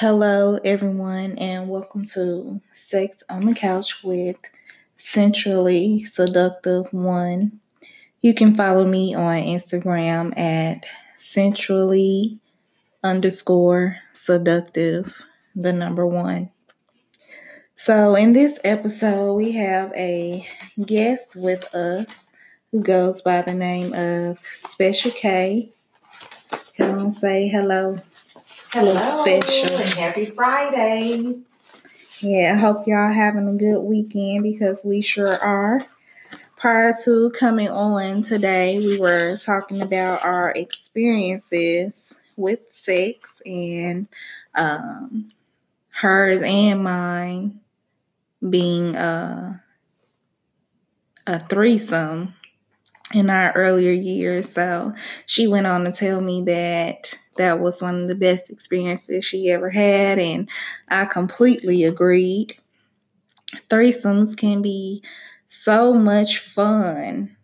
Hello everyone, and welcome to Sex on the Couch with Centrally Seductive One. You can follow me on Instagram at Centrally_seductive, the number one. So in this episode, we have a guest with us who goes by the name of Special K. Come on, say hello. Hello, Special. Happy Friday. Yeah, I hope y'all having a good weekend because we sure are. Prior to coming on today, we were talking about our experiences with sex and hers and mine being a threesome in our earlier years. So she went on to tell me that was one of the best experiences she ever had, and I completely agreed. Threesomes can be so much fun.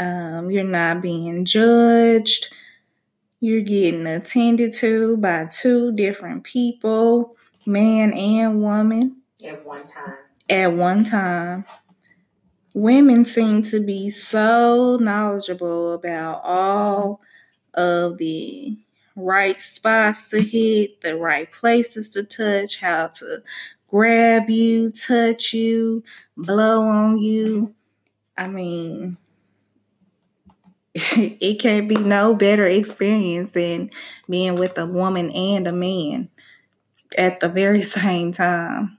You're not being judged. You're getting attended to by two different people, man and woman. At one time. Women seem to be so knowledgeable about all of the right spots to hit, the right places to touch, how to grab you, touch you, blow on you. I mean, it can't be no better experience than being with a woman and a man at the very same time.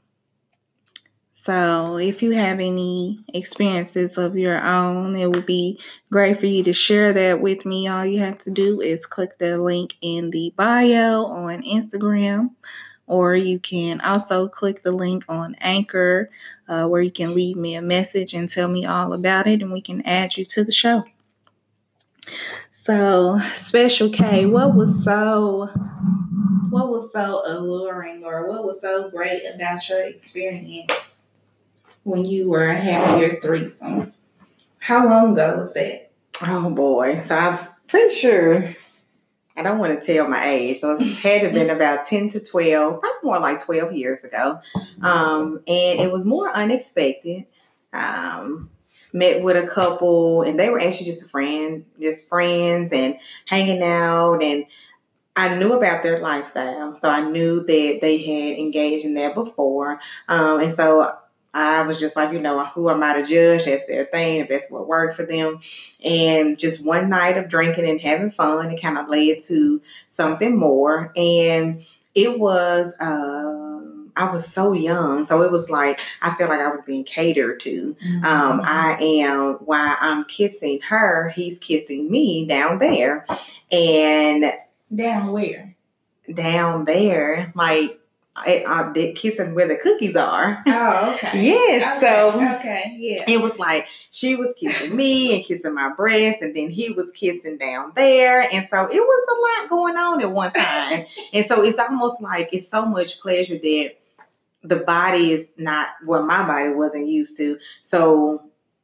So if you have any experiences of your own, it would be great for you to share that with me. All you have to do is click the link in the bio on Instagram, or you can also click the link on Anchor, where you can leave me a message and tell me all about it, and we can add you to the show. So, Special K, what was so alluring, or what was so great about your experience when you were having your threesome? How long ago was that? Oh boy. So I'm pretty sure, I don't want to tell my age, so it had to have been about 10 to 12, probably more like 12 years ago. And it was more unexpected. Met with a couple, and they were actually just friends and hanging out, and I knew about their lifestyle. So I knew that they had engaged in that before. And so I was just like, who am I to judge? That's their thing, if that's what worked for them. And just one night of drinking and having fun, it kind of led to something more. And it was, I was so young. So it was like, I felt like I was being catered to. Mm-hmm. While I'm kissing her, he's kissing me down there. And down where? Down there, like, I did kissing where the cookies are. Oh, okay. Yes. Okay. So okay, yeah. It was like she was kissing me and kissing my breast, and then he was kissing down there, and so it was a lot going on at one time. And so it's almost like it's so much pleasure that the body is not what my body wasn't used to. So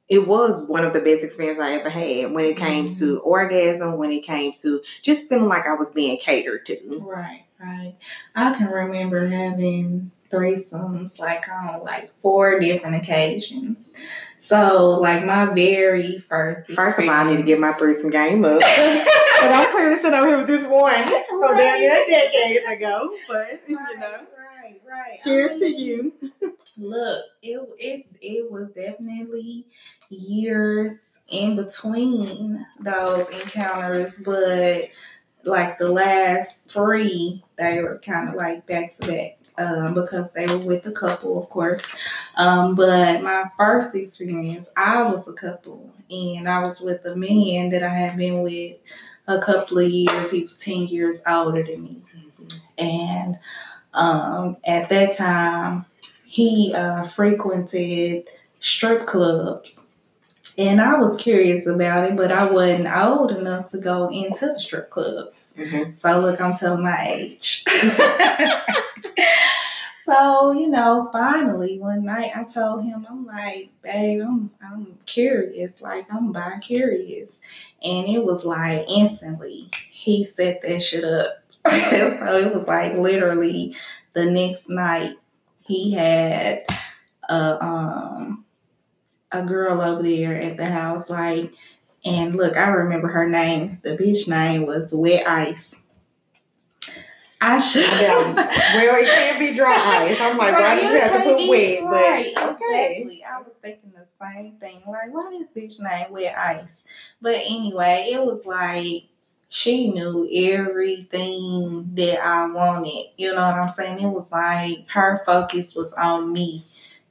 it was one of the best experiences I ever had when it came mm-hmm. to orgasm, when it came to just feeling like I was being catered to. Right. I can remember having threesomes on 4 different occasions. So my very first experience. First of all, I need to get my threesome game up. But I'm clearly sitting over here with this one from down there a decade ago. But Right. Cheers to you. Look, it was definitely years in between those encounters, but the last 3, they were kind of back to back because they were with a couple, of course. But my first experience, I was a couple, and I was with a man that I had been with a couple of years. He was 10 years older than me. Mm-hmm. And at that time, he frequented strip clubs, and I was curious about it, but I wasn't old enough to go into the strip clubs. Mm-hmm. So look, I'm telling my age. So, finally one night I told him, I'm like, babe, I'm curious, I'm bi-curious. And it was instantly he set that shit up. So it was like literally the next night he had a girl over there at the house, like, and look, I remember her name. The bitch name was Wet Ice. I should. Well, it can't be dry ice. I'm like, right, why did you have to put wet? Right. But okay. Exactly. I was thinking the same thing. Like, why is bitch name Wet Ice? But anyway, it was like she knew everything that I wanted. You know what I'm saying? It was like her focus was on me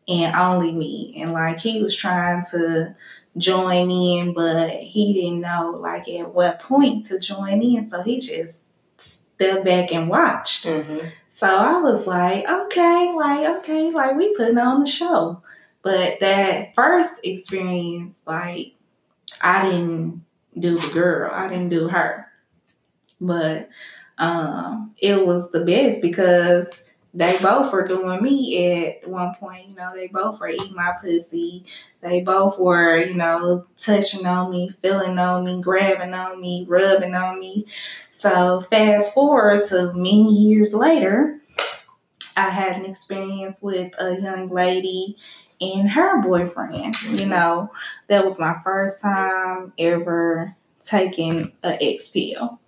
and only me. And like he was trying to join in, but he didn't know like at what point to join in. So he just stepped back and watched. Mm-hmm. So I was like, okay, we putting on the show. But that first experience, like, I didn't do the girl. I didn't do her. But it was the best because they both were doing me at one point. You know, they both were eating my pussy. They both were, you know, touching on me, feeling on me, grabbing on me, rubbing on me. So fast forward to many years later, I had an experience with a young lady and her boyfriend. You know, that was my first time ever taking an X pill.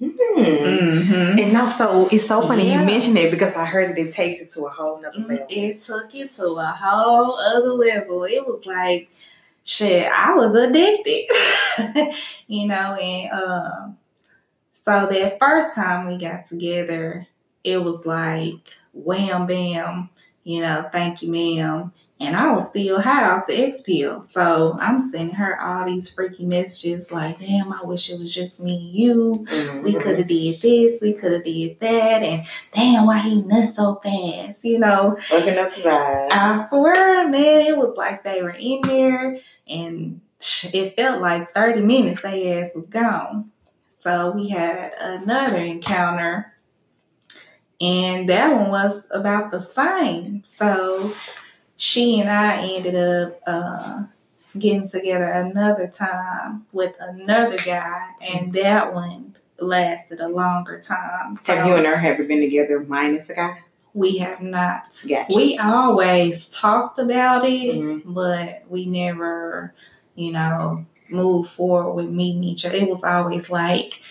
Mm-hmm. Mm-hmm. And also, it's so funny you mentioned it because I heard that it takes it to a whole nother level. It took it to a whole other level. It was like, shit, I was addicted. You know, and so that first time we got together, it was like, wham, bam, you know, thank you, ma'am. And I was still high off the X pill. So I'm sending her all these freaky messages like, damn, I wish it was just me and you. Mm-hmm. We could have did this. We could have did that. And damn, why he nuts so fast, you know. Looking up his eyes. I swear, man, it was like they were in there. And it felt like 30 minutes their ass was gone. So we had another encounter. And that one was about the same. So she and I ended up getting together another time with another guy, and that one lasted a longer time. So have you and her ever been together minus a guy? We have not. Gotcha. We always talked about it, mm-hmm. but we never, you know, moved forward with meeting each other. It was always like,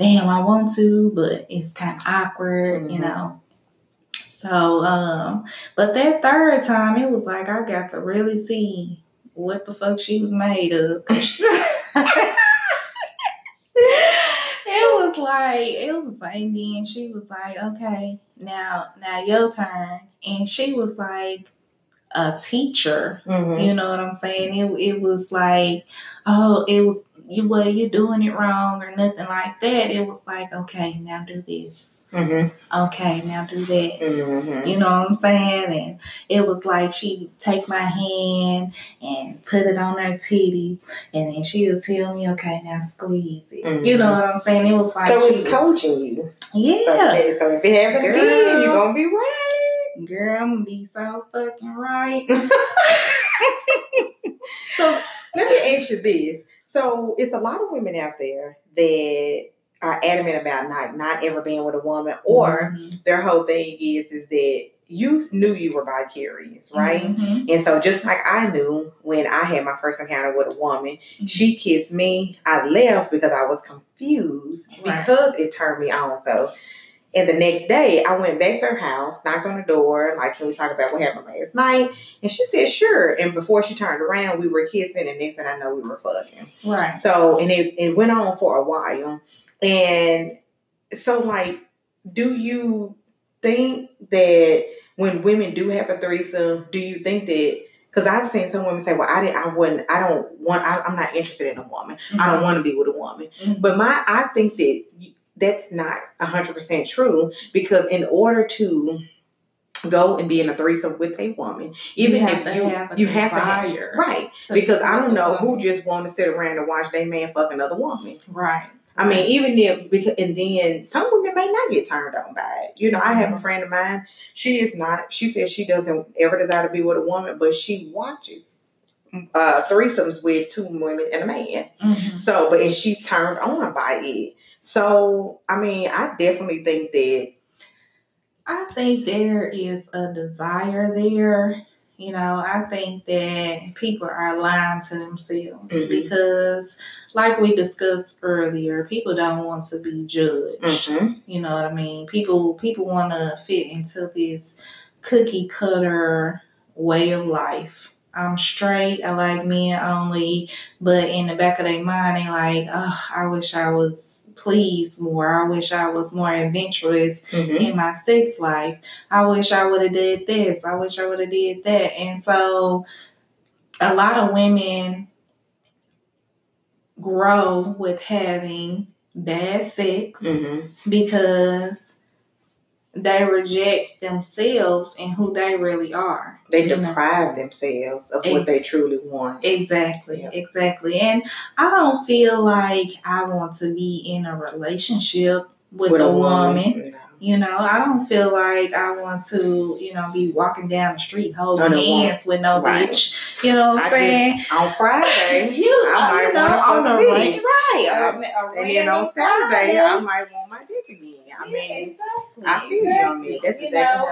damn, I want to, but it's kind of awkward, mm-hmm. you know. So, but that third time, it was like I got to really see what the fuck she was made of. It was like, and then she was like, okay, now your turn. And she was like a teacher, mm-hmm. you know what I'm saying? It was like, oh, it was, well, you're doing it wrong or nothing like that. It was like, okay, now do this. Mm-hmm. Okay, now do that. Mm-hmm. You know what I'm saying? And it was like she'd take my hand and put it on her titty, and then she would tell me, okay, now squeeze it. Mm-hmm. You know what I'm saying? It was like so she was coaching you. Yeah. So if it happened again, you're going to be right. Girl, I'm going to be so fucking right. So let me ask you this. So it's a lot of women out there that are adamant about not ever being with a woman, or mm-hmm. their whole thing is that you knew you were bi-curious, right? Mm-hmm. And so just like I knew when I had my first encounter with a woman, mm-hmm. she kissed me. I left because I was confused, right. because it turned me on. So, and the next day I went back to her house, knocked on the door, like, can we talk about what happened last night? And she said, sure. And before she turned around, we were kissing, and next thing I know, we were fucking. Right. So, and it went on for a while. And so, like, do you think that when women do have a threesome, do you think that, because I've seen some women say, well, I'm not interested in a woman. Mm-hmm. I don't want to be with a woman. Mm-hmm. But I think that that's not 100% true, because in order to go and be in a threesome with a woman, even you have to have a desire. Right. So because I don't know who just want to sit around and watch their man fuck another woman. Right. I mean, even if, and then some women may not get turned on by it. You know, I have a friend of mine. She says she doesn't ever desire to be with a woman, but she watches threesomes with two women and a man. Mm-hmm. So, but and she's turned on by it. So, I mean, I definitely think that. I think there is a desire there. You know, I think that people are lying to themselves mm-hmm. because, like we discussed earlier, people don't want to be judged. Mm-hmm. You know what I mean? People want to fit into this cookie cutter way of life. I'm straight. I like men only. But in the back of their mind, they like, oh, I wish I was pleased more. I wish I was more adventurous mm-hmm. in my sex life. I wish I would have did this. I wish I would have did that. And so a lot of women grow with having bad sex mm-hmm. because they reject themselves and who they really are. They deprive themselves of what they truly want. Exactly, yeah. Exactly. And I don't feel like I want to be in a relationship with a woman. No. You know, I don't feel like I want to, you know, be walking down the street holding hands with no right. bitch. You know what I'm saying? Just, on Friday, I might want on the beach. Right. And then on Saturday, I might want my dick again. I mean, exactly. I feel you on me. That's exactly how I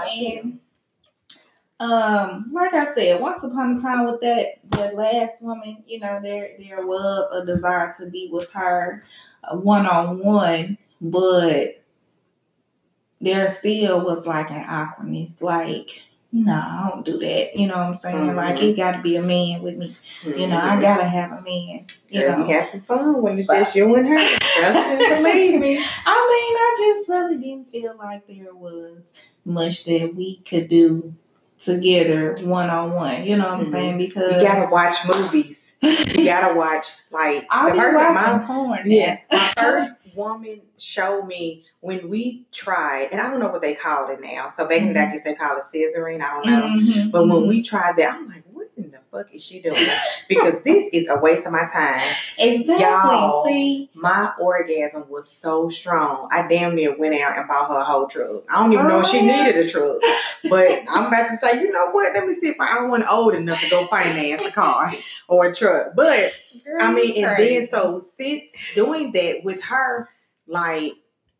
feel. Like I said, once upon a time with that last woman, you know, there was a desire to be with her one-on-one, but there still was like an awkwardness, like, no, I don't do that. You know what I'm saying? Mm-hmm. Like, it got to be a man with me. Mm-hmm. You know, I got to have a man. You know, you have some fun when it's just you and her. Trust and believe me. I mean, I just really didn't feel like there was much that we could do together one-on-one. You know what I'm mm-hmm. saying? Because you got to watch movies. You got to watch, like, I'll be watching porn. Yeah. My first woman showed me when we tried, and I don't know what they called it now. So back in the day, they call it scissoring. I don't know. Mm-hmm. But when we tried that, I'm like, what in the fuck is she doing? Because this is a waste of my time. Exactly. Y'all, see, my orgasm was so strong. I damn near went out and bought her a whole truck. I don't even know if she needed a truck. But I'm about to say, you know what? Let me see if I wasn't old enough to go finance a car or a truck. But girl, I mean, and then so since doing that with her, like,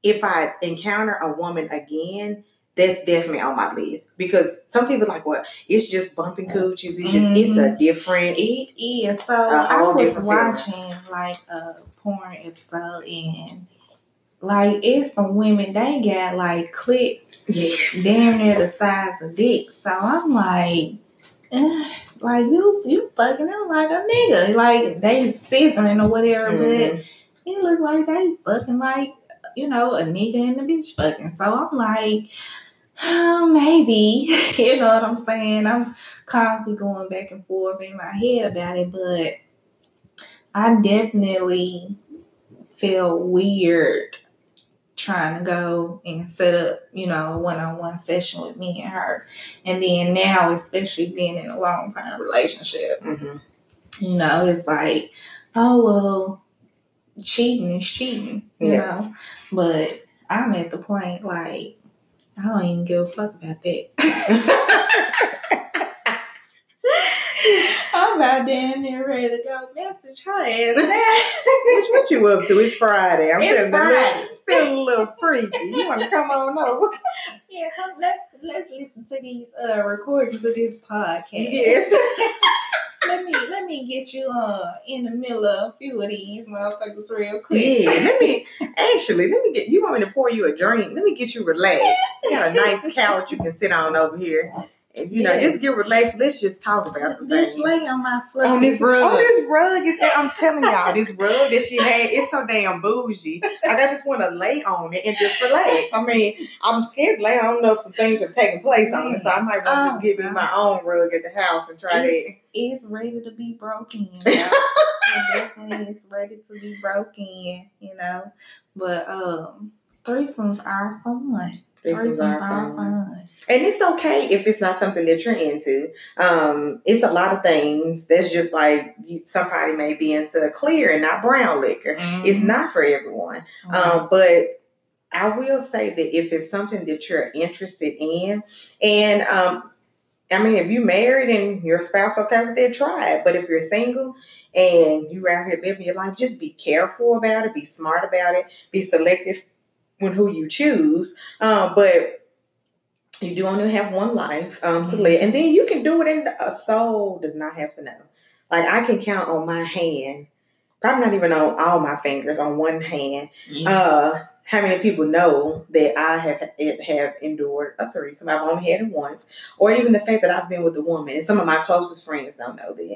if I encounter a woman again, that's definitely on my list. Because some people are like, well, it's just bumping coochies. It's mm-hmm. just, it's a different. It is. So I was watching like a porn episode, and like, it's some women, they got like clits damn near the size of dicks. So I'm like, like, you fucking them like a nigga. Like, they scissoring or whatever, mm-hmm. but it look like they fucking like, you know, a nigga and a bitch fucking. So I'm like, maybe, you know what I'm saying? I'm constantly going back and forth in my head about it, but I definitely feel weird trying to go and set up, you know, a one-on-one session with me and her. And then now, especially being in a long-term relationship, mm-hmm. you know, it's like, oh, well, cheating is cheating, you know. But I'm at the point like, I don't even give a fuck about that. I'm about damn near ready to go message her ass. Bitch, what you up to? It's Friday. I'm feeling a little freaky. You want to come on over? Yeah, let's listen to these recordings of this podcast. Yes. Let me get you in the middle of a few of these motherfuckers real quick. Yeah, let me get, you want me to pour you a drink? Let me get you relaxed. You got a nice couch you can sit on over here. And you know, just get relaxed. Let's just talk about some things. Just lay on my floor. On this rug. I'm telling y'all, this rug that she had, it's so damn bougie. Like, I just want to lay on it and just relax. I mean, I'm scared to lay on. I don't know if some things have taken place on it, so I might want to just give me my own rug at the house and try that. It's ready to be broken. You know? It's ready to be broken, you know. But threesomes are fun. Threesomes are fun. And it's okay if it's not something that you're into. It's a lot of things that's just like somebody may be into clear and not brown liquor. Mm-hmm. It's not for everyone. Mm-hmm. But I will say that if it's something that you're interested in, and I mean, if you married and your spouse okay with it, try it. But if you're single and you're out here living your life, just be careful about it. Be smart about it. Be selective with who you choose. But you do only have one life to live. And then you can do it in a soul does not have to know. Like, I can count on my hand, probably not even on all my fingers, on one hand, how many people know that I have endured a threesome? I've only had it once. Or even the fact that I've been with a woman. And some of my closest friends don't know that.